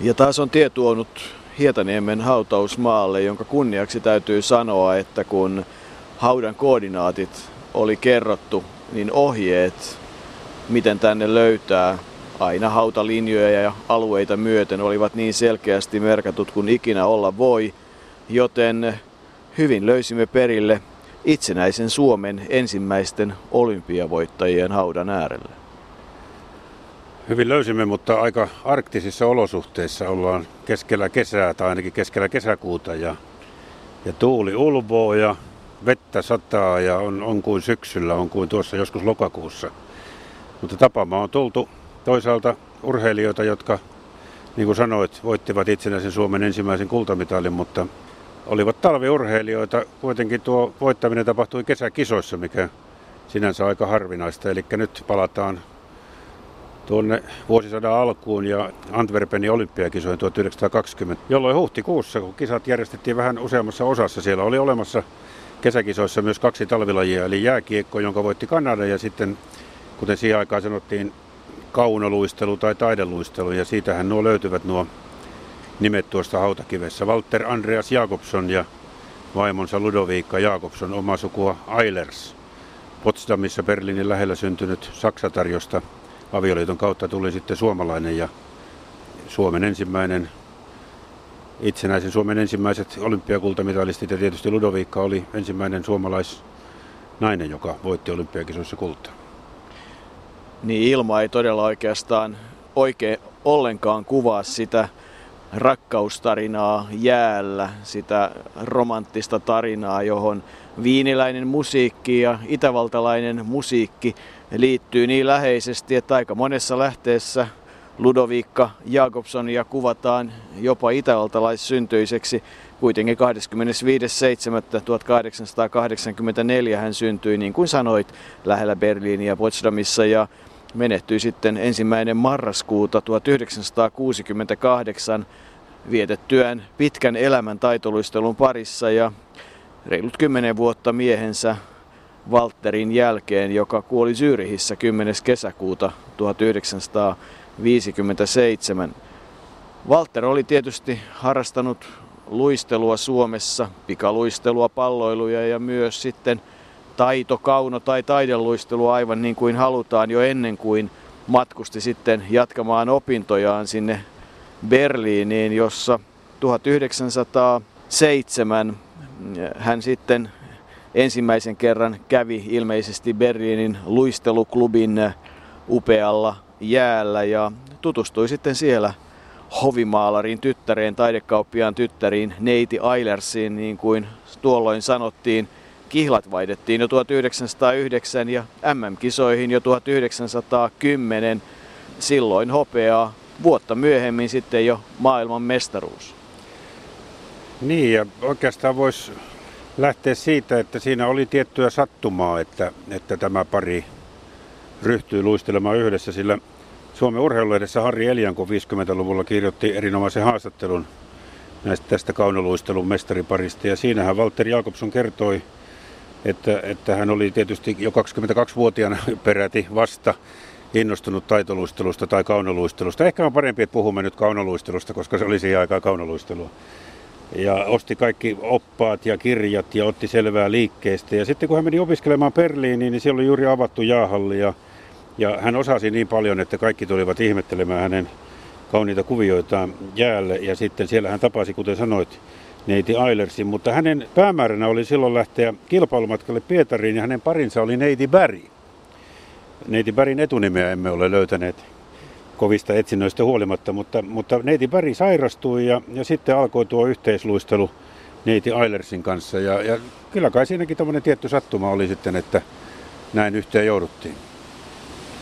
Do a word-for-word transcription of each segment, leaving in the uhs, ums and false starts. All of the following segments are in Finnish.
Ja taas on tie tuonut Hietaniemen hautausmaalle, jonka kunniaksi täytyy sanoa, että kun haudan koordinaatit oli kerrottu, niin ohjeet, miten tänne löytää aina hautalinjoja ja alueita myöten, olivat niin selkeästi merkatut kuin ikinä olla voi, joten hyvin löysimme perille itsenäisen Suomen ensimmäisten olympiavoittajien haudan äärelle. Hyvin löysimme, mutta aika arktisissa olosuhteissa ollaan keskellä kesää tai ainakin keskellä kesäkuuta ja, ja tuuli ulvoo ja vettä sataa ja on, on kuin syksyllä, on kuin tuossa joskus lokakuussa. Mutta tapaamaan on tultu toisaalta urheilijoita, jotka, niin kuin sanoit, voittivat itsenäisen Suomen ensimmäisen kultamitalin, mutta olivat talviurheilijoita. Kuitenkin tuo voittaminen tapahtui kesäkisoissa, mikä sinänsä aika harvinaista. Eli nyt palataan tuonne vuosisadan alkuun ja Antwerpenin olympiakisoihin tuhatyhdeksänsataakaksikymmentä, jolloin huhtikuussa, kun kisat järjestettiin vähän useammassa osassa, siellä oli olemassa kesäkisoissa myös kaksi talvilajia, eli jääkiekko, jonka voitti Kanada, ja sitten, kuten siihen aikaan sanottiin, kaunoluistelu tai taideluistelu, ja siitähän nuo löytyvät nuo nimet tuosta hautakivessä. Walter Andreas Jakobsson ja vaimonsa Ludowika Jakobsson, oma sukua Eilers, Potsdamissa Berliinin lähellä syntynyt saksatar, josta avioliiton kautta tuli sitten suomalainen, ja Suomen ensimmäinen, itsenäisen Suomen ensimmäiset olympiakultamitalistit, ja tietysti Ludowika oli ensimmäinen suomalaisnainen, joka voitti olympiakisoissa kultaa. Niin, ilma ei todella oikeastaan oikein ollenkaan kuvaa sitä rakkaustarinaa jäällä, sitä romanttista tarinaa, johon viiniläinen musiikki ja itävaltalainen musiikki liittyy niin läheisesti, että aika monessa lähteessä Ludowika Jakobssonia kuvataan jopa itävaltalaissyntyisiksi. Kuitenkin kahdeskymmenesviides seitsemättä tuhatkahdeksansataakahdeksankymmentäneljä hän syntyi, niin kuin sanoit, lähellä Berliiniä Potsdamissa, ja menehtyi sitten ensimmäinen marraskuuta tuhatyhdeksänsataakuusikymmentäkahdeksan vietettyään pitkän elämän taitoluistelun parissa ja reilut kymmenen vuotta miehensä Walterin jälkeen, joka kuoli Syyrihissä kymmenes kesäkuuta tuhatyhdeksänsataaviisikymmentäseitsemän. Walter oli tietysti harrastanut luistelua Suomessa, pikaluistelua, palloiluja ja myös sitten taito, kauno tai taideluistelua, aivan niin kuin halutaan, jo ennen kuin matkusti sitten jatkamaan opintojaan sinne Berliiniin, jossa tuhatyhdeksänsataaseitsemän hän sitten ensimmäisen kerran kävi ilmeisesti Berliinin luisteluklubin upealla jäällä ja tutustui sitten siellä hovimaalarin tyttäreen, taidekauppiaan tyttäriin, neiti Eilersiin, niin kuin tuolloin sanottiin. Kihlat vaihdettiin jo tuhatyhdeksänsataayhdeksän ja M M-kisoihin jo tuhatyhdeksänsataakymmenen, silloin hopeaa, vuotta myöhemmin sitten jo maailman mestaruus. Niin, ja oikeastaan voisi lähteä siitä, että siinä oli tiettyä sattumaa, että, että tämä pari ryhtyi luistelemaan yhdessä, sillä Suomen urheilulehdessä Harri Elianko viisikymmentäluvulla kirjoitti erinomaisen haastattelun näistä tästä kaunoluistelun mestariparista, ja siinähän Walter Jakobsson kertoi, että, että hän oli tietysti jo kaksikymmentäkaksivuotiaana peräti vasta innostunut taitoluistelusta tai kaunoluistelusta. Ehkä on parempi, että puhumme nyt kaunoluistelusta, koska se oli siihen aikaan kaunoluistelua. Ja osti kaikki oppaat ja kirjat ja otti selvää liikkeestä. Ja sitten kun hän meni opiskelemaan Berliiniin, niin siellä oli juuri avattu jäähalli. Ja, ja hän osasi niin paljon, että kaikki tulivat ihmettelemään hänen kauniita kuvioitaan jäälle. Ja sitten siellä hän tapasi, kuten sanoit, neiti Eilersin. Mutta hänen päämääränä oli silloin lähteä kilpailumatkalle Pietariin, ja hänen parinsa oli neiti Berg. Neiti Bergin etunimeä emme ole löytäneet kovista etsinnöistä huolimatta, mutta, mutta neiti Berg sairastui ja, ja sitten alkoi tuo yhteisluistelu neiti Eilersin kanssa. Ja, ja kyllä kai siinäkin tämmöinen tietty sattuma oli sitten, että näin yhteen jouduttiin.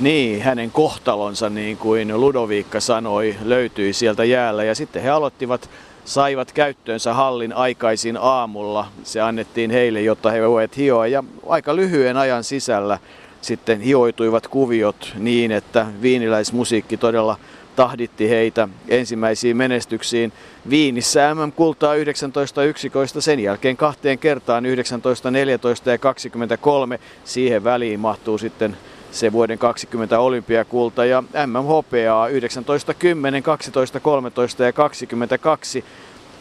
Niin, hänen kohtalonsa, niin kuin Ludowika sanoi, löytyi sieltä jäällä, ja sitten he aloittivat, saivat käyttöönsä hallin aikaisin aamulla. Se annettiin heille, jotta he voivat hioa, ja aika lyhyen ajan sisällä sitten hioituivat kuviot niin, että viiniläismusiikki todella tahditti heitä ensimmäisiin menestyksiin. Viinissä M M-kultaa yhdeksäntoista yksitoista, sen jälkeen kahteen kertaan yhdeksäntoista neljätoista ja kaksikymmentäkolme. Siihen väliin mahtuu sitten se vuoden kaksikymmentä olympiakulta ja M M-hopeaa yhdeksäntoista, kymmenen, kaksitoista, kolmetoista ja kaksikymmentäkaksi.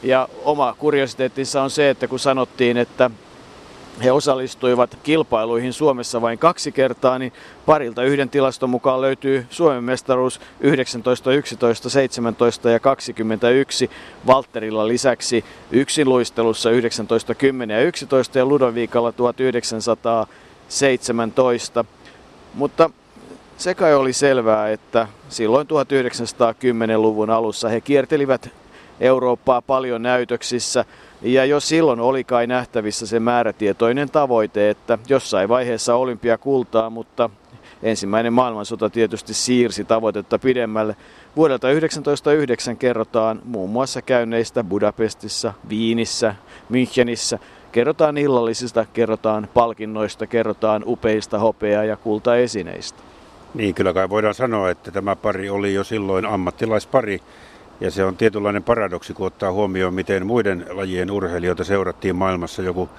Ja oma kuriositeettinsa on se, että kun sanottiin, että he osallistuivat kilpailuihin Suomessa vain kaksi kertaa, niin parilta yhden tilaston mukaan löytyy Suomen mestaruus yhdeksäntoista, yksitoista, seitsemäntoista ja kaksikymmentäyksi. Walterilla lisäksi yksin luistelussa yhdeksäntoista, kymmenen ja yksitoista ja Ludowikalla tuhatyhdeksänsataaseitsemäntoista. Mutta se kai oli selvää, että silloin tuhatyhdeksänsataakymmenluvun alussa he kiertelivät Eurooppaa paljon näytöksissä, ja jo silloin oli kai nähtävissä se määrätietoinen tavoite, että jossain vaiheessa olympiakultaa, mutta ensimmäinen maailmansota tietysti siirsi tavoitetta pidemmälle. Vuodelta yhdeksäntoista yhdeksän kerrotaan muun muassa käynneistä Budapestissa, Viinissä, Münchenissä. Kerrotaan illallisista, kerrotaan palkinnoista, kerrotaan upeista hopea- ja kultaesineistä. Niin, kyllä kai voidaan sanoa, että tämä pari oli jo silloin ammattilaispari. Ja se on tietynlainen paradoksi, kun ottaa huomioon, miten muiden lajien urheilijoita seurattiin maailmassa. Joku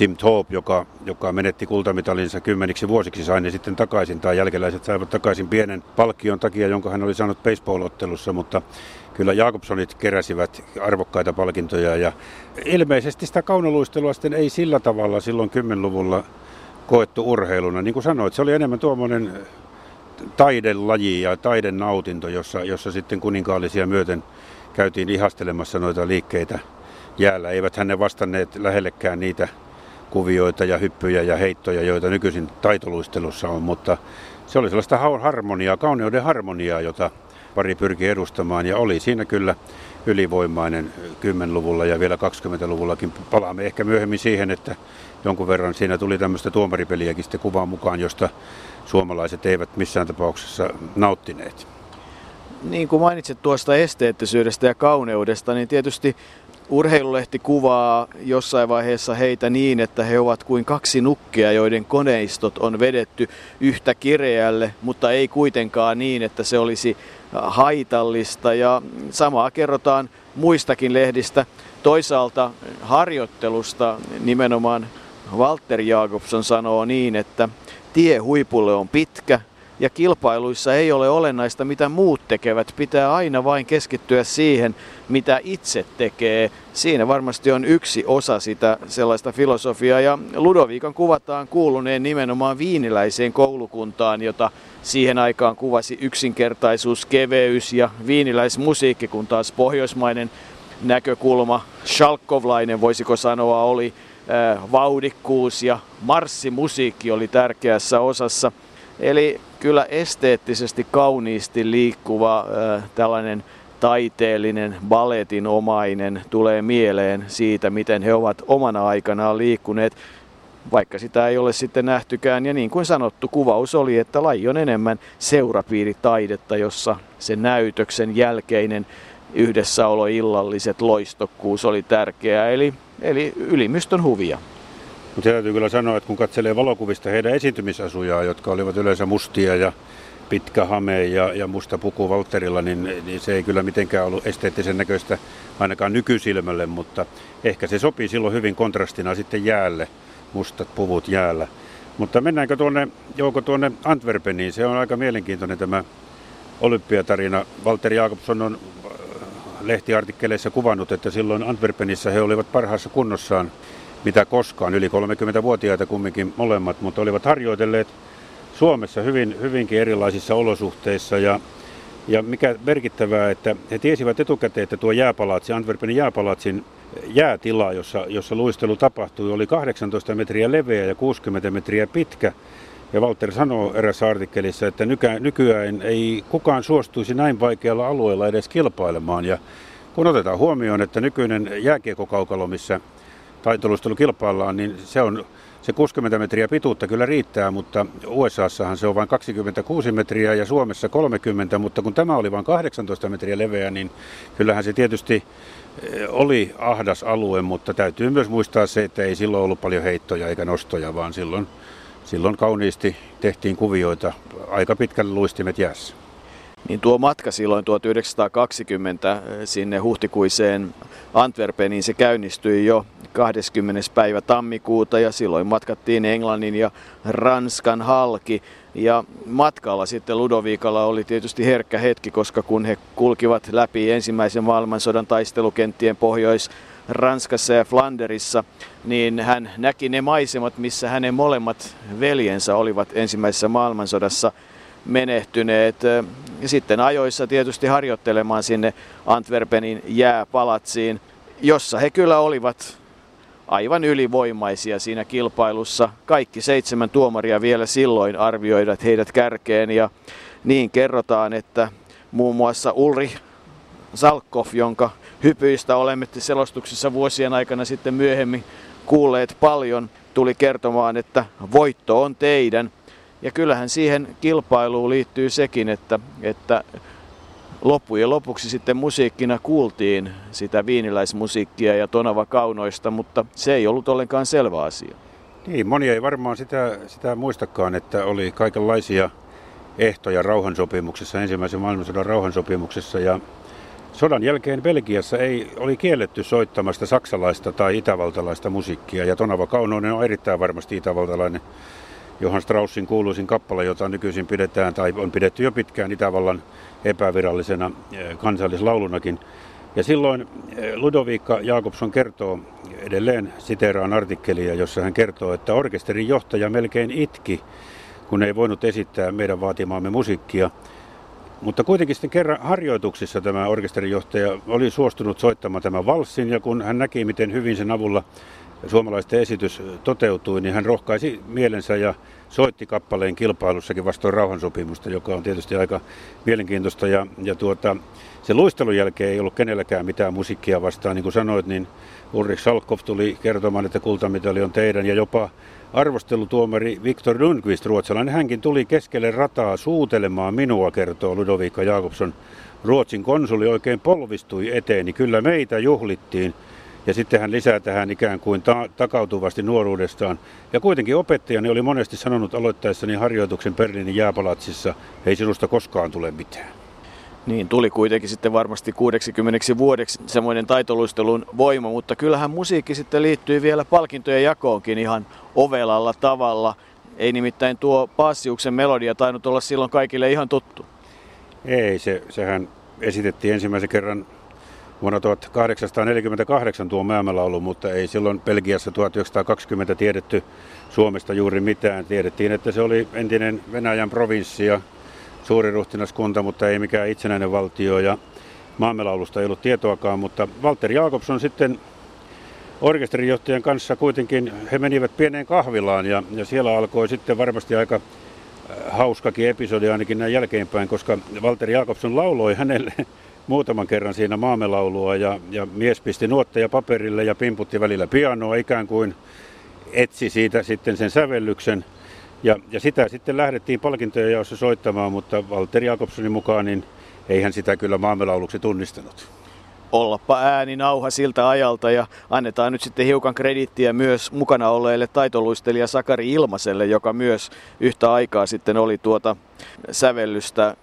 Jim Thorpe, joka, joka menetti kultamitalinsa kymmeniksi vuosiksi, sai ne sitten takaisin. Tai jälkeläiset saivat takaisin pienen palkkion takia, jonka hän oli saanut baseball-ottelussa. Mutta kyllä Jakobssonit keräsivät arvokkaita palkintoja. Ja ilmeisesti sitä kaunoluistelua sitten ei sillä tavalla silloin kymmenluvulla koettu urheiluna. Niin kuin sanoit, se oli enemmän tuommoinen taidelaji ja taidenautinto, jossa, jossa sitten kuninkaallisia myöten käytiin ihastelemassa noita liikkeitä jäällä. Eiväthän ne vastanneet lähellekään niitä kuvioita ja hyppyjä ja heittoja, joita nykyisin taitoluistelussa on, mutta se oli sellaista harmoniaa, kauneuden harmoniaa, jota pari pyrki edustamaan ja oli siinä kyllä ylivoimainen kymmenluvulla ja vielä kaksikymmentäluvullakin. Palaamme ehkä myöhemmin siihen, että jonkun verran siinä tuli tämmöistä tuomaripeliäkin sitten kuvaan mukaan, josta suomalaiset eivät missään tapauksessa nauttineet. Niin kuin mainitsit tuosta esteettisyydestä ja kauneudesta, niin tietysti Urheilulehti kuvaa jossain vaiheessa heitä niin, että he ovat kuin kaksi nukkea, joiden koneistot on vedetty yhtä kireälle, mutta ei kuitenkaan niin, että se olisi haitallista. Ja samaa kerrotaan muistakin lehdistä. Toisaalta harjoittelusta nimenomaan Walter Jakobsson sanoo niin, että tie huipulle on pitkä ja kilpailuissa ei ole olennaista, mitä muut tekevät. Pitää aina vain keskittyä siihen, mitä itse tekee. Siinä varmasti on yksi osa sitä sellaista filosofiaa. Ja Ludovikan kuvataan kuuluneen nimenomaan viiniläiseen koulukuntaan, jota siihen aikaan kuvasi yksinkertaisuus, keveys ja viiniläismusiikki, kun taas pohjoismainen näkökulma, Salchowlainen voisiko sanoa, oli vauhdikkuus ja marssimusiikki oli tärkeässä osassa. Eli kyllä esteettisesti kauniisti liikkuva äh, tällainen taiteellinen, baletinomainen tulee mieleen siitä, miten he ovat omana aikanaan liikkuneet, vaikka sitä ei ole sitten nähtykään. Ja niin kuin sanottu, kuvaus oli, että laji on enemmän seurapiiritaidetta, jossa se näytöksen jälkeinen yhdessäoloillalliset loistokkuus oli tärkeää, eli, eli ylimystön huvia. Mutta se täytyy kyllä sanoa, että kun katselee valokuvista heidän esiintymisasujaan, jotka olivat yleensä mustia ja pitkä hame ja, ja musta puku Walterilla, niin, niin se ei kyllä mitenkään ollut esteettisen näköistä ainakaan nykysilmälle, mutta ehkä se sopii silloin hyvin kontrastina sitten jäälle, mustat puvut jäällä. Mutta mennäänkö tuonne, Jouko, tuonne Antwerpeniin? Se on aika mielenkiintoinen tämä olympiatarina. Walter Jakobsson on lehtiartikkeleissa kuvannut, että silloin Antwerpenissä he olivat parhaassa kunnossaan mitä koskaan, yli kolmekymmentävuotiaita kumminkin molemmat, mutta olivat harjoitelleet Suomessa hyvin, hyvinkin erilaisissa olosuhteissa. Ja, ja mikä merkittävää, että he tiesivät etukäteen, että tuo jääpalatsi, Antwerpenin jääpalatsin jäätila, jossa, jossa luistelu tapahtui, oli kahdeksantoista metriä leveä ja kuusikymmentä metriä pitkä. Ja Walter sanoo erässä artikkelissa, että nykyään ei kukaan suostuisi näin vaikealla alueella edes kilpailemaan. Ja kun otetaan huomioon, että nykyinen jääkiekkokaukalo, missä taitoluistelu kilpaillaan, niin se, on, se kuusikymmentä metriä pituutta kyllä riittää, mutta U S A:ssahan se on vain kaksikymmentäkuusi metriä ja Suomessa kolmekymmentä, mutta kun tämä oli vain kahdeksantoista metriä leveä, niin kyllähän se tietysti oli ahdas alue, mutta täytyy myös muistaa se, että ei silloin ollut paljon heittoja eikä nostoja, vaan silloin, silloin kauniisti tehtiin kuvioita aika pitkälle luistimet jäässä. Niin tuo matka silloin tuhatyhdeksänsataakaksikymmentä sinne huhtikuiseen Antwerpeniin, se käynnistyi jo kahdeskymmenes päivä tammikuuta ja silloin matkattiin Englannin ja Ranskan halki. Ja matkalla sitten Ludovikalla oli tietysti herkkä hetki, koska kun he kulkivat läpi ensimmäisen maailmansodan taistelukenttien Pohjois-Ranskassa ja Flanderissa, niin hän näki ne maisemat, missä hänen molemmat veljensä olivat ensimmäisessä maailmansodassa menehtyneet. Ja sitten ajoissa tietysti harjoittelemaan sinne Antwerpenin jääpalatsiin, jossa he kyllä olivat aivan ylivoimaisia siinä kilpailussa. Kaikki seitsemän tuomaria vielä silloin arvioivat heidät kärkeen, ja niin kerrotaan, että muun muassa Ulrich Salchow, jonka hypyistä olemme selostuksessa vuosien aikana sitten myöhemmin kuulleet paljon, tuli kertomaan, että voitto on teidän. Ja kyllähän siihen kilpailuun liittyy sekin, että, että loppujen lopuksi sitten musiikkina kuultiin sitä viiniläismusiikkia ja Tonava Kaunoista, mutta se ei ollut ollenkaan selvä asia. Niin, moni ei varmaan sitä, sitä muistakaan, että oli kaikenlaisia ehtoja rauhansopimuksessa, ensimmäisen maailmansodan rauhansopimuksessa. Ja sodan jälkeen Belgiassa ei, oli kielletty soittamasta saksalaista tai itävaltalaista musiikkia, ja Tonava Kaunoinen on erittäin varmasti itävaltalainen. Johann Straussin kuuluisin kappale, jota nykyisin pidetään tai on pidetty jo pitkään Itävallan epävirallisena kansallislaulunakin. Ja silloin Ludowika Jakobsson kertoo, edelleen siteeraan artikkelia, jossa hän kertoo, että orkesterin johtaja melkein itki, kun ei voinut esittää meidän vaatimaamme musiikkia. Mutta kuitenkin sitten kerran harjoituksissa tämä orkesterijohtaja oli suostunut soittamaan tämän valssin, ja kun hän näki, miten hyvin sen avulla suomalaisten esitys toteutui, niin hän rohkaisi mielensä ja soitti kappaleen kilpailussakin vastoin rauhansopimusta, joka on tietysti aika mielenkiintoista. Ja, ja tuota, sen luistelun jälkeen ei ollut kenelläkään mitään musiikkia vastaan. Niin kuin sanoit, niin Ulrich Salchow tuli kertomaan, että kultamitali on teidän, ja jopa arvostelutuomari Viktor Lundqvist, ruotsalainen, hänkin tuli keskelle rataa suutelemaan minua, kertoo Ludowika Jakobsson. Ruotsin konsuli oikein polvistui eteeni, kyllä meitä juhlittiin. Ja sitten hän lisää tähän ikään kuin ta- takautuvasti nuoruudestaan. Ja kuitenkin opettajani oli monesti sanonut aloittaessani harjoituksen Berliinin jääpalatsissa, ei sinusta koskaan tule mitään. Niin, tuli kuitenkin sitten varmasti kuudeksikymmeneksi vuodeksi semmoinen taitoluistelun voima, mutta kyllähän musiikki sitten liittyy vielä palkintojen jakoonkin ihan ovelalla tavalla. Ei nimittäin tuo Paciuksen melodia tainnut olla silloin kaikille ihan tuttu. Ei, se, sehän esitettiin ensimmäisen kerran vuonna tuhatkahdeksansataaneljäkymmentäkahdeksan tuo määmälaulu, mutta ei silloin Belgiassa tuhatyhdeksänsataakaksikymmentä tiedetty Suomesta juuri mitään. Tiedettiin, että se oli entinen Venäjän provinssi ja suuriruhtinaskunta, mutta ei mikään itsenäinen valtio, ja maamelaulusta ei ollut tietoakaan. Mutta Walter Jakobsson sitten orkesterijohtajan kanssa kuitenkin, he menivät pieneen kahvilaan, ja, ja siellä alkoi sitten varmasti aika hauskakin episodi ainakin näin jälkeenpäin, koska Walter Jakobsson lauloi hänelle muutaman kerran siinä maamelaulua, ja, ja mies pisti nuotteja paperille ja pimputti välillä pianoa, ikään kuin etsi siitä sitten sen sävellyksen. Ja, ja sitä sitten lähdettiin palkintojen jaossa soittamaan, mutta Walter Jakobssonin mukaan niin ei hän sitä kyllä maamelauluksi tunnistanut. Ollapa ääninauha siltä ajalta, ja annetaan nyt sitten hiukan krediittiä myös mukana olleelle taitoluistelija Sakari Ilmaselle, joka myös yhtä aikaa sitten oli tuota sävellystä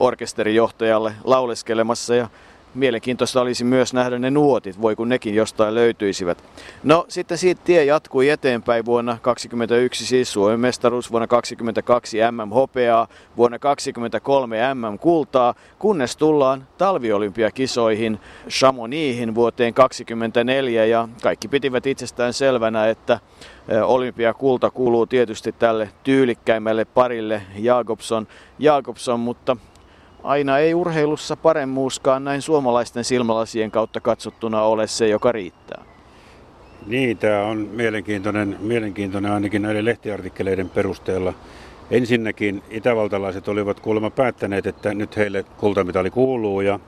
orkesterijohtajalle lauleskelemassa, ja mielenkiintoista olisi myös nähdä ne nuotit, voi kun nekin jostain löytyisivät. No sitten siitä tie jatkui eteenpäin vuonna kaksikymmentäyksi, siis Suomen mestaruus, vuonna kaksikymmentäkaksi M M-hopeaa, vuonna kaksikymmentäkolme M M-kultaa, kunnes tullaan talviolympiakisoihin Chamonixin vuoteen kaksikymmentäneljä, ja kaikki pitivät itsestään selvänä, että olympiakulta kuuluu tietysti tälle tyylikkäimmälle parille Jakobsson Jakobsson, mutta aina ei urheilussa paremmuuskaan näin suomalaisten silmälasien kautta katsottuna ole se, joka riittää. Niin, tämä on mielenkiintoinen, mielenkiintoinen ainakin näiden lehtiartikkeleiden perusteella. Ensinnäkin itävaltalaiset olivat kuulemma päättäneet, että nyt heille kultamitali kuuluu, ja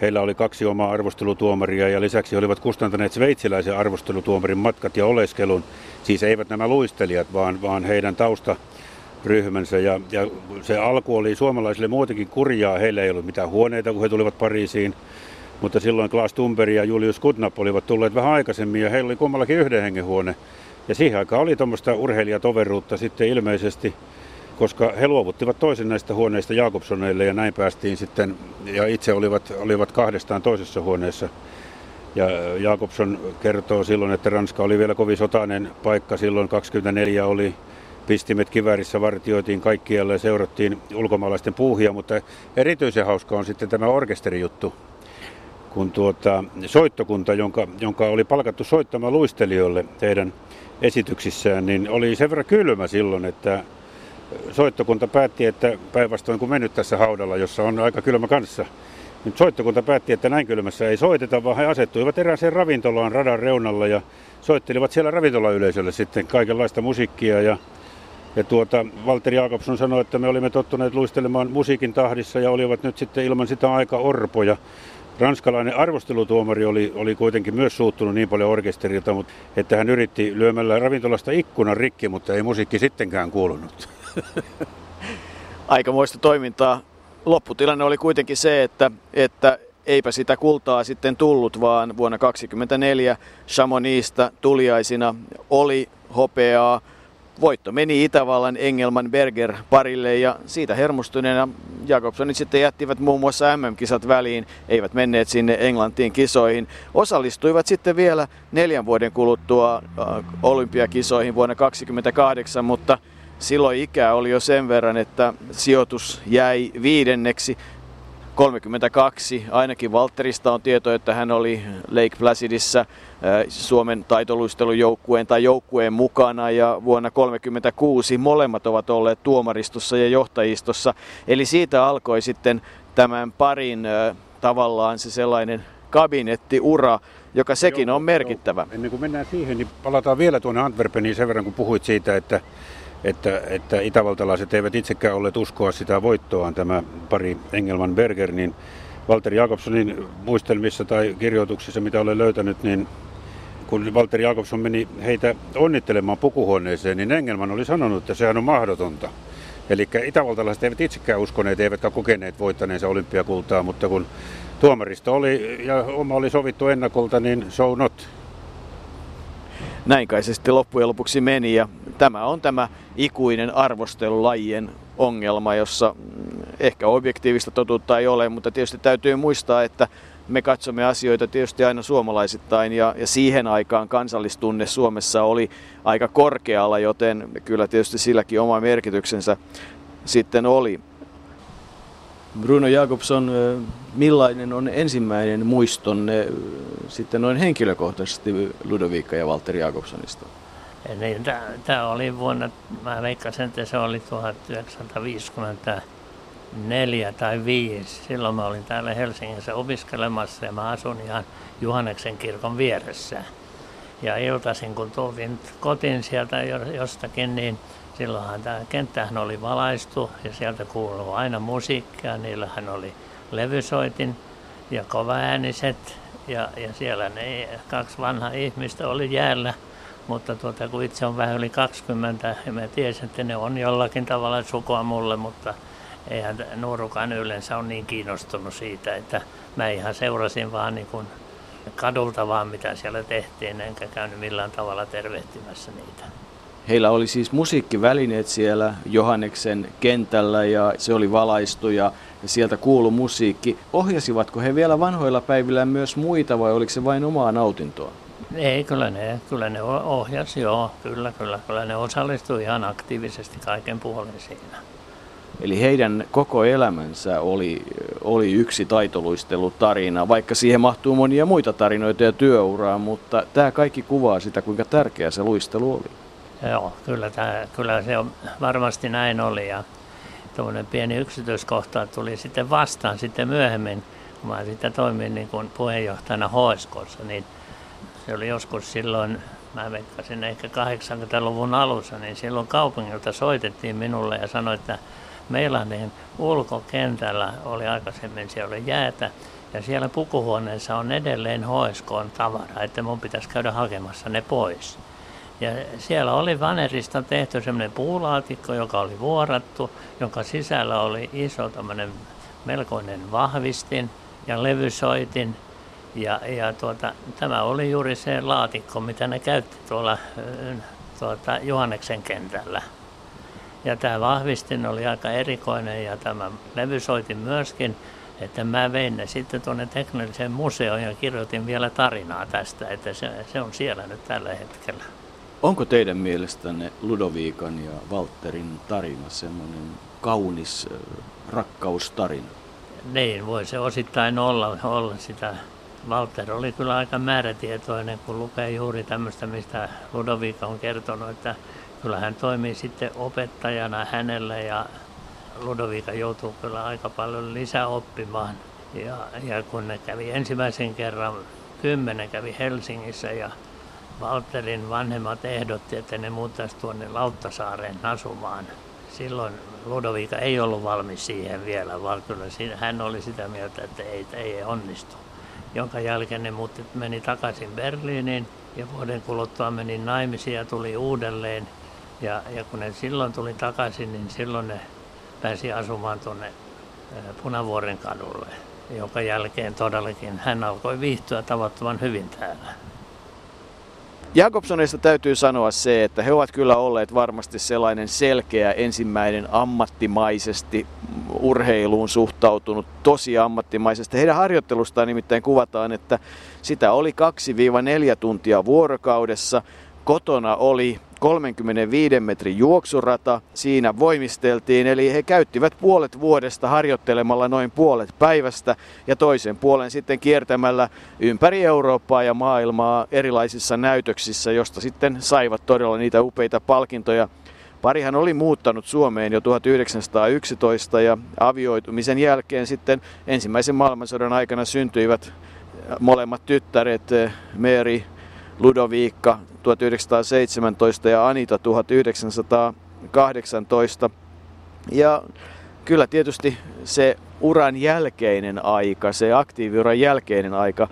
heillä oli kaksi omaa arvostelutuomaria, ja lisäksi olivat kustantaneet sveitsiläisen arvostelutuomarin matkat ja oleskelun. Siis eivät nämä luistelijat, vaan, vaan heidän tausta. ryhmänsä, ja, ja se alku oli suomalaisille muutenkin kurjaa. Heillä ei ollut mitään huoneita, kun he tulivat Pariisiin, mutta silloin Clas Thunberg ja Julius Kudnap olivat tulleet vähän aikaisemmin, ja heillä oli kummallakin yhden hengen huone. Ja siihen aikaan oli tuommoista urheilijatoveruutta sitten ilmeisesti. koska he luovuttivat toisen näistä huoneista Jakobssoneille ja näin päästiin sitten, ja itse olivat, olivat kahdestaan toisessa huoneessa. Ja Jakobsson kertoo silloin, että Ranska oli vielä kovin sotainen paikka, silloin kaksikymmentäneljä oli pistimet kiväärissä, vartioitiin kaikkialla ja seurattiin ulkomaalaisten puuhia, mutta erityisen hauska on sitten tämä orkesterijuttu, kun tuota, soittokunta, jonka, jonka oli palkattu soittamaan luistelijoille heidän esityksissään, niin oli sen verran kylmä silloin, että soittokunta päätti, että päinvastoin kun me nyt tässä haudalla, jossa on aika kylmä kanssa, nyt soittokunta päätti, että näin kylmässä ei soiteta, vaan he asettuivat erääseen ravintolaan radan reunalla ja soittelivat siellä ravintolayleisölle sitten kaikenlaista musiikkia. Ja, ja tuota, Walter Jakobsson sanoi, että me olimme tottuneet luistelemaan musiikin tahdissa ja olivat nyt sitten ilman sitä aika orpoja. Ranskalainen arvostelutuomari oli, oli kuitenkin myös suuttunut niin paljon orkesterilta, mutta, että hän yritti lyömällä ravintolasta ikkunan rikki, mutta ei musiikki sittenkään kuulunut. Aikamoista toimintaa. Lopputilanne oli kuitenkin se, että, että eipä sitä kultaa sitten tullut, vaan vuonna kaksikymmentäneljä Chamonixista tuliaisina oli hopeaa. Voitto meni Itävallan Engelman-Berger parille ja siitä hermostuneena Jakobssonit sitten jättivät muun muassa M M-kisat väliin, eivät menneet sinne Englantiin kisoihin. Osallistuivat sitten vielä neljän vuoden kuluttua olympiakisoihin vuonna kaksikymmentäkahdeksan, mutta silloin ikä oli jo sen verran, että sijoitus jäi viidenneksi. kolmekymmentäkaksi, ainakin Walterista on tieto, että hän oli Lake Placidissä Suomen taitoluistelujoukkueen tai joukkueen mukana ja vuonna kolmekymmentäkuusi molemmat ovat olleet tuomaristossa ja johtajistossa. Eli siitä alkoi sitten tämän parin tavallaan se sellainen kabinettiura, joka sekin on merkittävä. Ennen kuin mennään siihen, niin palataan vielä tuonne Antwerpeniin sen verran, kun puhuit siitä, että Että, että itävaltalaiset eivät itsekään olleet uskoa sitä voittoaan, tämä pari Engelman-Berger, niin Walter Jakobssonin muistelmissa tai kirjoituksissa, mitä olen löytänyt, niin kun Walter Jakobsson meni heitä onnittelemaan pukuhuoneeseen, niin Engelman oli sanonut, että sehän on mahdotonta. Eli itävaltalaiset eivät itsekään uskoneet, eivätkä kokeneet voittaneensa olympiakultaa, mutta kun tuomaristo oli ja oma oli sovittu ennakolta, niin so not. Näin kai se sitten loppujen lopuksi meni ja tämä on tämä ikuinen arvostelulajien ongelma, jossa ehkä objektiivista totuutta ei ole, mutta tietysti täytyy muistaa, että me katsomme asioita tietysti aina suomalaisittain ja, ja siihen aikaan kansallistunne Suomessa oli aika korkealla, joten kyllä tietysti silläkin oma merkityksensä sitten oli. Bruno Jakobsson, millainen on ensimmäinen muistonne sitten noin henkilökohtaisesti Ludowika ja Walter Jakobssonista? Niin, tämä oli vuonna, mä veikkasin, että se oli tuhatyhdeksänsataaviisikymmentäneljä tai tuhatyhdeksänsataaviisikymmentäviisi. Silloin mä olin täällä Helsingissä opiskelemassa ja mä asuin ihan Juhanneksen kirkon vieressä. Ja iltaisin, kun tultiin kotiin sieltä jostakin, niin silloinhan tämä kenttähän oli valaistu ja sieltä kuului aina musiikkia. Niillähän oli levysoitin ja kovaääniset ja, ja siellä ne kaksi vanhaa ihmistä oli jäällä. Mutta tuota, kun itse on vähän yli kaksikymmentä ja mä tiesin, että ne on jollakin tavalla sukua mulle, mutta eihän nuorukaan yleensä ole niin kiinnostunut siitä, että mä ihan seurasin vaan niin kuin kadulta vaan mitä siellä tehtiin, enkä käynyt millään tavalla tervehtimässä niitä. Heillä oli siis musiikkivälineet siellä Johanneksen kentällä ja se oli valaistu ja sieltä kuului musiikki. Ohjasivatko he vielä vanhoilla päivillä myös muita vai oliko se vain omaa nautintoa? Ei, kyllä ne, kyllä ne ohjasi, joo, kyllä, kyllä, kyllä ne osallistui ihan aktiivisesti kaiken puolen siinä. Eli heidän koko elämänsä oli, oli yksi taitoluistelutarina, vaikka siihen mahtuu monia muita tarinoita ja työuraa, mutta tämä kaikki kuvaa sitä, kuinka tärkeä se luistelu oli. Joo, kyllä, tämä, kyllä se on, varmasti näin oli ja tuommoinen pieni yksityiskohta tuli sitten vastaan sitten myöhemmin, kun mä sitten toimin niin kuin puheenjohtajana H S K:ssa, niin se oli joskus silloin, mä veikkasin ehkä kahdeksankymmentäluvun alussa, niin silloin kaupungilta soitettiin minulle ja sanoi, että meillä niin ulkokentällä oli aikaisemmin siellä jäätä ja siellä pukuhuoneessa on edelleen H S K:n tavara, että mun pitäisi käydä hakemassa ne pois. Ja siellä oli vanerista tehty semmoinen puulaatikko, joka oli vuorattu, jonka sisällä oli iso tämmöinen melkoinen vahvistin ja levysoitin. Ja, ja tuota, tämä oli juuri se laatikko, mitä ne käytti tuolla tuota, Johanneksen kentällä. Ja tämä vahvistin oli aika erikoinen ja tämä levysoitin myöskin, että mä vein ne sitten tuonne teknilliseen museoon ja kirjoitin vielä tarinaa tästä, että se, se on siellä nyt tällä hetkellä. Onko teidän mielestänne Ludovikan ja Walterin tarina semmoinen kaunis rakkaustarina? Niin, voi se osittain olla, olla sitä. Walter oli kyllä aika määrätietoinen, kun lukee juuri tämmöistä, mistä Ludowika on kertonut, että kyllä hän toimii sitten opettajana hänelle ja Ludowika joutuu kyllä aika paljon lisäoppimaan. Ja, ja kun ne kävi ensimmäisen kerran, kymmenen kävi Helsingissä ja Walterin vanhemmat ehdotti, että ne muuttaisi tuonne Lauttasaareen asumaan. Silloin Ludowika ei ollut valmis siihen vielä, vaan kyllä hän oli sitä mieltä, että ei, ei onnistu. Jonka jälkeen ne muutti, meni takaisin Berliiniin ja vuoden kuluttua meni naimisiin ja tuli uudelleen. Ja, ja kun ne silloin tuli takaisin, niin silloin ne pääsi asumaan tuonne Punavuoren kadulle, jonka jälkeen todellakin hän alkoi viihtyä tavattoman hyvin täällä. Jakobssonista täytyy sanoa se, että he ovat kyllä olleet varmasti sellainen selkeä ensimmäinen ammattimaisesti urheiluun suhtautunut, tosi ammattimaisesti. Heidän harjoittelustaan nimittäin kuvataan, että sitä oli kaksi neljä tuntia vuorokaudessa. Kotona oli kolmekymmentäviisi metrin juoksurata, siinä voimisteltiin, eli he käyttivät puolet vuodesta harjoittelemalla noin puolet päivästä ja toisen puolen sitten kiertämällä ympäri Eurooppaa ja maailmaa erilaisissa näytöksissä, josta sitten saivat todella niitä upeita palkintoja. Parihan oli muuttanut Suomeen jo tuhatyhdeksänsataayksitoista ja avioitumisen jälkeen sitten ensimmäisen maailmansodan aikana syntyivät molemmat tyttäret, Mary Ludowika tuhatyhdeksänsataaseitsemäntoista ja Anita tuhatyhdeksänsataakahdeksantoista. Ja kyllä tietysti se uran jälkeinen aika, se aktiiviuran jälkeinen aika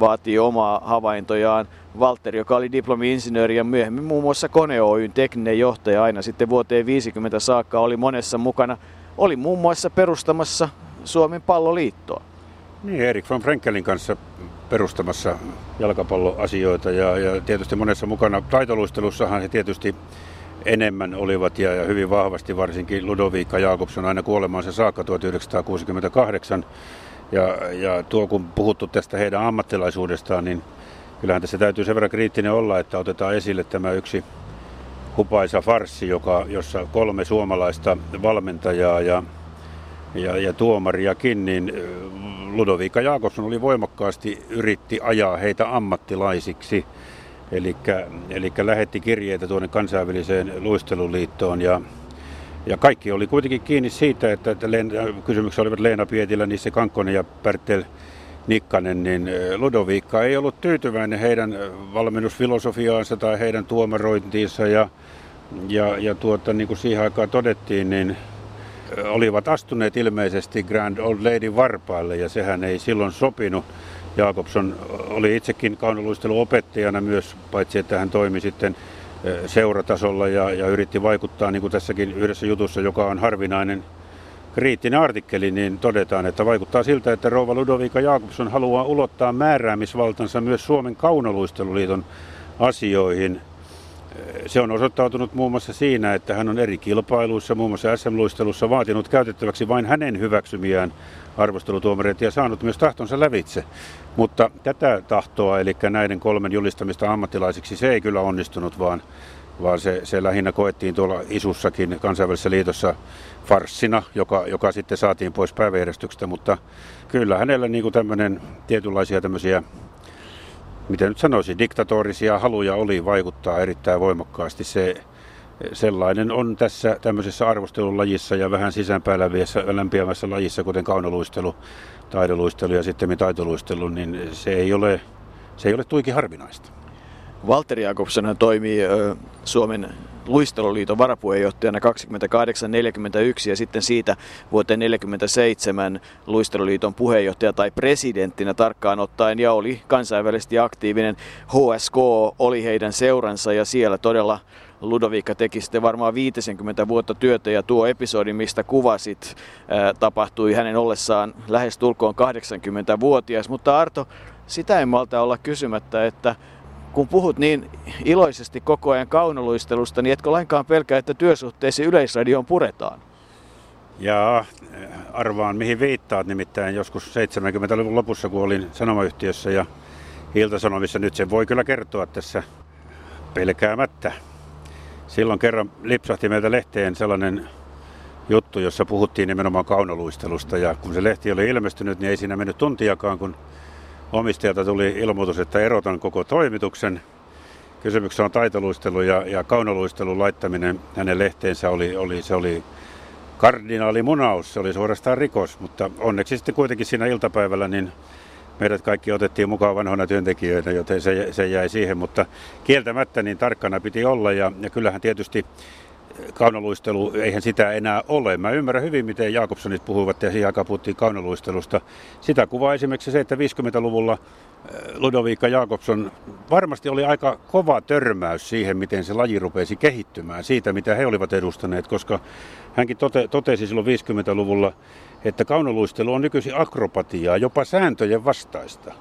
vaatii omaa havaintojaan. Walter, joka oli diplomi-insinööri ja myöhemmin muun muassa Kone Oy:n tekninen johtaja aina sitten vuoteen viisikymmentä saakka oli monessa mukana, oli muun muassa perustamassa Suomen palloliittoa. Niin, Erik von Frenckelin kanssa perustamassa jalkapalloasioita ja, ja tietysti monessa mukana. Taitoluistelussahan he tietysti enemmän olivat ja, ja hyvin vahvasti, varsinkin Ludowika Jakobsson aina kuolemaansa saakka tuhatyhdeksänsataakuusikymmentäkahdeksan. Ja, ja tuo kun puhuttu tästä heidän ammattilaisuudestaan, niin kyllähän tässä täytyy sen verran kriittinen olla, että otetaan esille tämä yksi hupaisa farssi, joka, jossa kolme suomalaista valmentajaa ja Ja, ja tuomariakin, niin Ludowika Jakobsson oli voimakkaasti yritti ajaa heitä ammattilaisiksi. Eli lähetti kirjeitä tuonne kansainväliseen luisteluliittoon. Ja, ja kaikki oli kuitenkin kiinni siitä, että, että kysymyksessä olivat Leena Pietilä, niissä Kankkonen ja Pärttel Nikkanen. Niin Ludowika ei ollut tyytyväinen heidän valmennusfilosofiaansa tai heidän tuomarointiinsa. Ja, ja, ja tuota, niin kuin siihen aikaan todettiin, niin olivat astuneet ilmeisesti Grand Old Lady varpaille ja sehän ei silloin sopinut. Jakobsson oli itsekin kaunoluisteluopettajana myös, paitsi että hän toimi sitten seuratasolla ja, ja yritti vaikuttaa, niin kuin tässäkin yhdessä jutussa, joka on harvinainen kriittinen artikkeli, niin todetaan, että vaikuttaa siltä, että rouva Ludowika Jakobsson haluaa ulottaa määräämisvaltansa myös Suomen kaunoluisteluliiton asioihin. Se on osoittautunut muun muassa siinä, että hän on eri kilpailuissa, muun muassa äs äm-luistelussa, vaatinut käytettäväksi vain hänen hyväksymiään arvostelutuomareita ja saanut myös tahtonsa lävitse. Mutta tätä tahtoa, eli näiden kolmen julistamista ammattilaisiksi, se ei kyllä onnistunut, vaan, vaan se, se lähinnä koettiin tuolla isussakin kansainvälisessä liitossa farssina, joka, joka sitten saatiin pois päiväjärjestyksestä. Mutta kyllä hänellä niin kuin tämmöinen tietynlaisia tämmöisiä, miten nyt sanoisin, diktatorisia haluja oli vaikuttaa erittäin voimakkaasti. Se, sellainen on tässä tämmöisessä arvostelulajissa ja vähän sisäänpäin lämpiämässä lajissa, kuten kaunoluistelu, taidoluistelu ja sitten taitoluistelu, niin se ei ole, se ei ole tuiki harvinaista. Walter Jakobssonhan toimii ö, Suomen luisteluliiton varapuheenjohtajana kaksikymmentäkahdeksan neljäkymmentäyksi ja sitten siitä vuoteen neljäkymmentäseitsemän luisteluliiton puheenjohtaja tai presidenttinä tarkkaan ottaen ja oli kansainvälisesti aktiivinen. H S K oli heidän seuransa ja siellä todella Ludowika teki sitten varmaan viisikymmentä vuotta työtä ja tuo episodi, mistä kuvasit, ää, tapahtui hänen ollessaan lähestulkoon kahdeksankymmentävuotias. Mutta Arto, sitä en malta olla kysymättä, että kun puhut niin iloisesti koko ajan kaunoluistelusta, niin etkö lainkaan pelkää, että työsuhteisiin Yleisradioon puretaan? Jaa, arvaan mihin viittaat, nimittäin joskus seitsemänkymmentäluvun lopussa, kun olin sanomayhtiössä ja Ilta-Sanomissa, nyt sen voi kyllä kertoa tässä pelkäämättä. Silloin kerran lipsahti meiltä lehteen sellainen juttu, jossa puhuttiin nimenomaan kaunoluistelusta, ja kun se lehti oli ilmestynyt, niin ei siinä mennyt tuntiakaan, kun omistajalta tuli ilmoitus, että erotan koko toimituksen. Kysymyksessä on taitoluistelu ja, ja kaunoluistelun laittaminen hänen lehteensä oli, oli, se oli kardinaalimunaus, se oli suorastaan rikos, mutta onneksi sitten kuitenkin siinä iltapäivällä niin meidät kaikki otettiin mukaan vanhoina työntekijöinä, joten se, se jäi siihen, mutta kieltämättä niin tarkkana piti olla ja, ja kyllähän tietysti kaunoluistelu, eihän sitä enää ole. Mä ymmärrän hyvin, miten Jakobssonit puhuivat ja siihen aikaan puhuttiin kaunoluistelusta. Sitä kuvaa esimerkiksi se, että viisikymmentäluvulla Ludowika Jakobsson varmasti oli aika kova törmäys siihen, miten se laji rupesi kehittymään siitä, mitä he olivat edustaneet, koska hänkin tote, totesi silloin viisikymmentäluvulla, että kaunoluistelu on nykyisin akrobatiaa, jopa sääntöjen vastaista.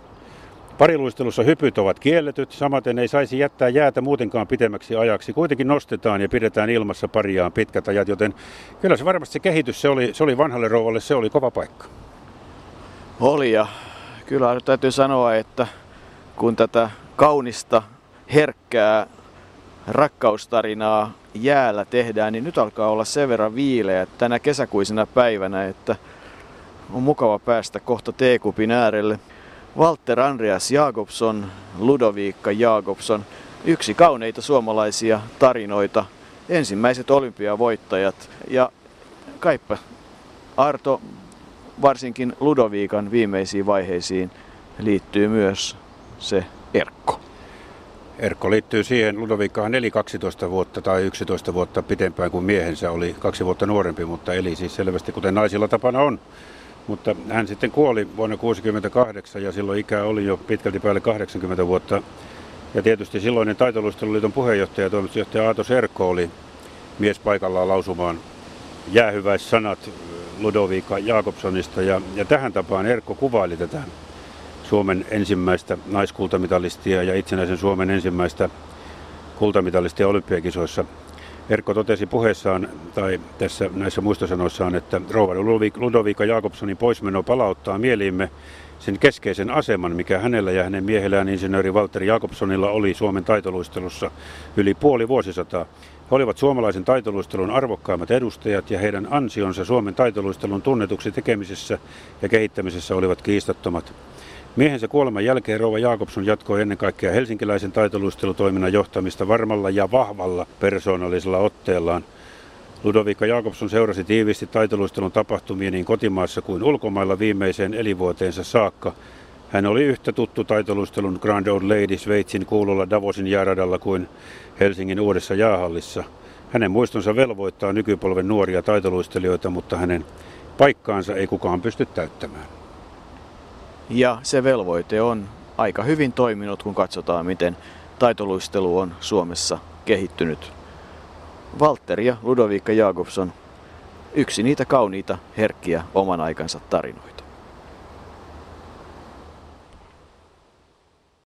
Pariluistelussa hypyt ovat kielletyt, samaten ei saisi jättää jäätä muutenkaan pitemmäksi ajaksi. Kuitenkin nostetaan ja pidetään ilmassa pariaan pitkät ajat, joten kyllä se varmasti se kehitys, se oli, se oli vanhalle rouvalle, se oli kova paikka. Oli, ja kyllä täytyy sanoa, että kun tätä kaunista, herkkää rakkaustarinaa jäällä tehdään, niin nyt alkaa olla sen verran viileä tänä kesäkuisena päivänä, että on mukava päästä kohta teekupin äärelle. Walter Andreas Jakobsson, Ludowika Jakobsson, yksi kauneita suomalaisia tarinoita, ensimmäiset olympiavoittajat ja kaipa Arto, varsinkin Ludovikan viimeisiin vaiheisiin liittyy myös se Erkko. Erkko liittyy siihen, Ludowikahan eli kaksitoista vuotta tai yksitoista vuotta pitempään kuin miehensä, oli kaksi vuotta nuorempi, mutta eli siis selvästi kuten naisilla tapana on. Mutta hän sitten kuoli vuonna tuhatyhdeksänsataakuusikymmentäkahdeksan ja silloin ikä oli jo pitkälti päälle kahdeksankymmentä vuotta. Ja tietysti silloinen taitoluisteluliiton puheenjohtaja ja toimitusjohtaja Aatos Erkko oli mies paikallaan lausumaan jäähyväissanat Ludowika Jakobssonista. Ja, ja tähän tapaan Erkko kuvaili tätä Suomen ensimmäistä naiskultamitalistia ja itsenäisen Suomen ensimmäistä kultamitalistia olympiakisoissa. Erkko totesi puheessaan tai tässä näissä muistosanoissaan, että rouva Ludowika Jakobssonin poismeno palauttaa mieliimme sen keskeisen aseman, mikä hänellä ja hänen miehellään insinööri Walter Jakobssonilla oli Suomen taitoluistelussa yli puoli vuosisataa. He olivat suomalaisen taitoluistelun arvokkaimmat edustajat ja heidän ansionsa Suomen taitoluistelun tunnetuksi tekemisessä ja kehittämisessä olivat kiistattomat. Miehensä kuoleman jälkeen rouva Jakobsson jatkoi ennen kaikkea helsinkiläisen taitoluistelutoiminnan johtamista varmalla ja vahvalla persoonallisella otteellaan. Ludowika Jakobsson seurasi tiiviisti taitoluistelun tapahtumia niin kotimaassa kuin ulkomailla viimeiseen elinvuoteensa saakka. Hän oli yhtä tuttu taitoluistelun Grand Old Lady Sveitsin kuululla Davosin jääradalla kuin Helsingin uudessa jäähallissa. Hänen muistonsa velvoittaa nykypolven nuoria taitoluistelijoita, mutta hänen paikkaansa ei kukaan pysty täyttämään. Ja se velvoite on aika hyvin toiminut, kun katsotaan, miten taitoluistelu on Suomessa kehittynyt. Walter ja Ludowika Jakobsson, yksi niitä kauniita, herkkiä, oman aikansa tarinoita.